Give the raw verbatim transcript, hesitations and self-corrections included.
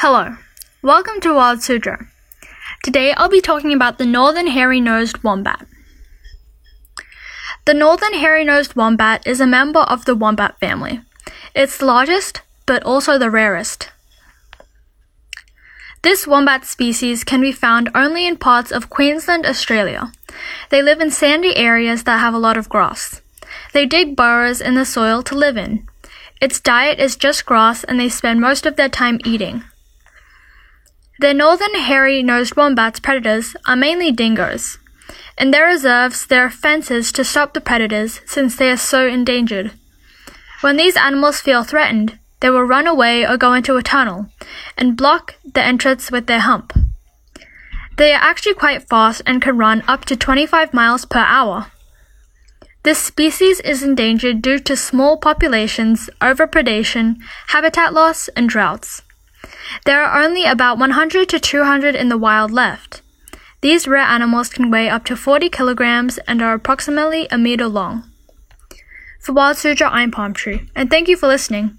Hello, welcome to Wild Sutra. Today I'll be talking about the Northern Hairy-nosed Wombat. The Northern Hairy-nosed Wombat is a member of the wombat family. It's the largest, but also the rarest. This wombat species can be found only in parts of Queensland, Australia. They live in sandy areas that have a lot of grass. They dig burrows in the soil to live in. Its diet is just grass and they spend most of their time eating. Their northern hairy-nosed wombat's predators are mainly dingoes. In their reserves, there are fences to stop the predators since they are so endangered. When these animals feel threatened, they will run away or go into a tunnel and block the entrance with their hump. They are actually quite fast and can run up to twenty-five miles per hour. This species is endangered due to small populations, overpredation, habitat loss, and droughts. There are only about one hundred to two hundred in the wild left. These rare animals can weigh up to forty kilograms and are approximately a meter long. For Wild Suzhou, I'm Palm Tree, and thank you for listening.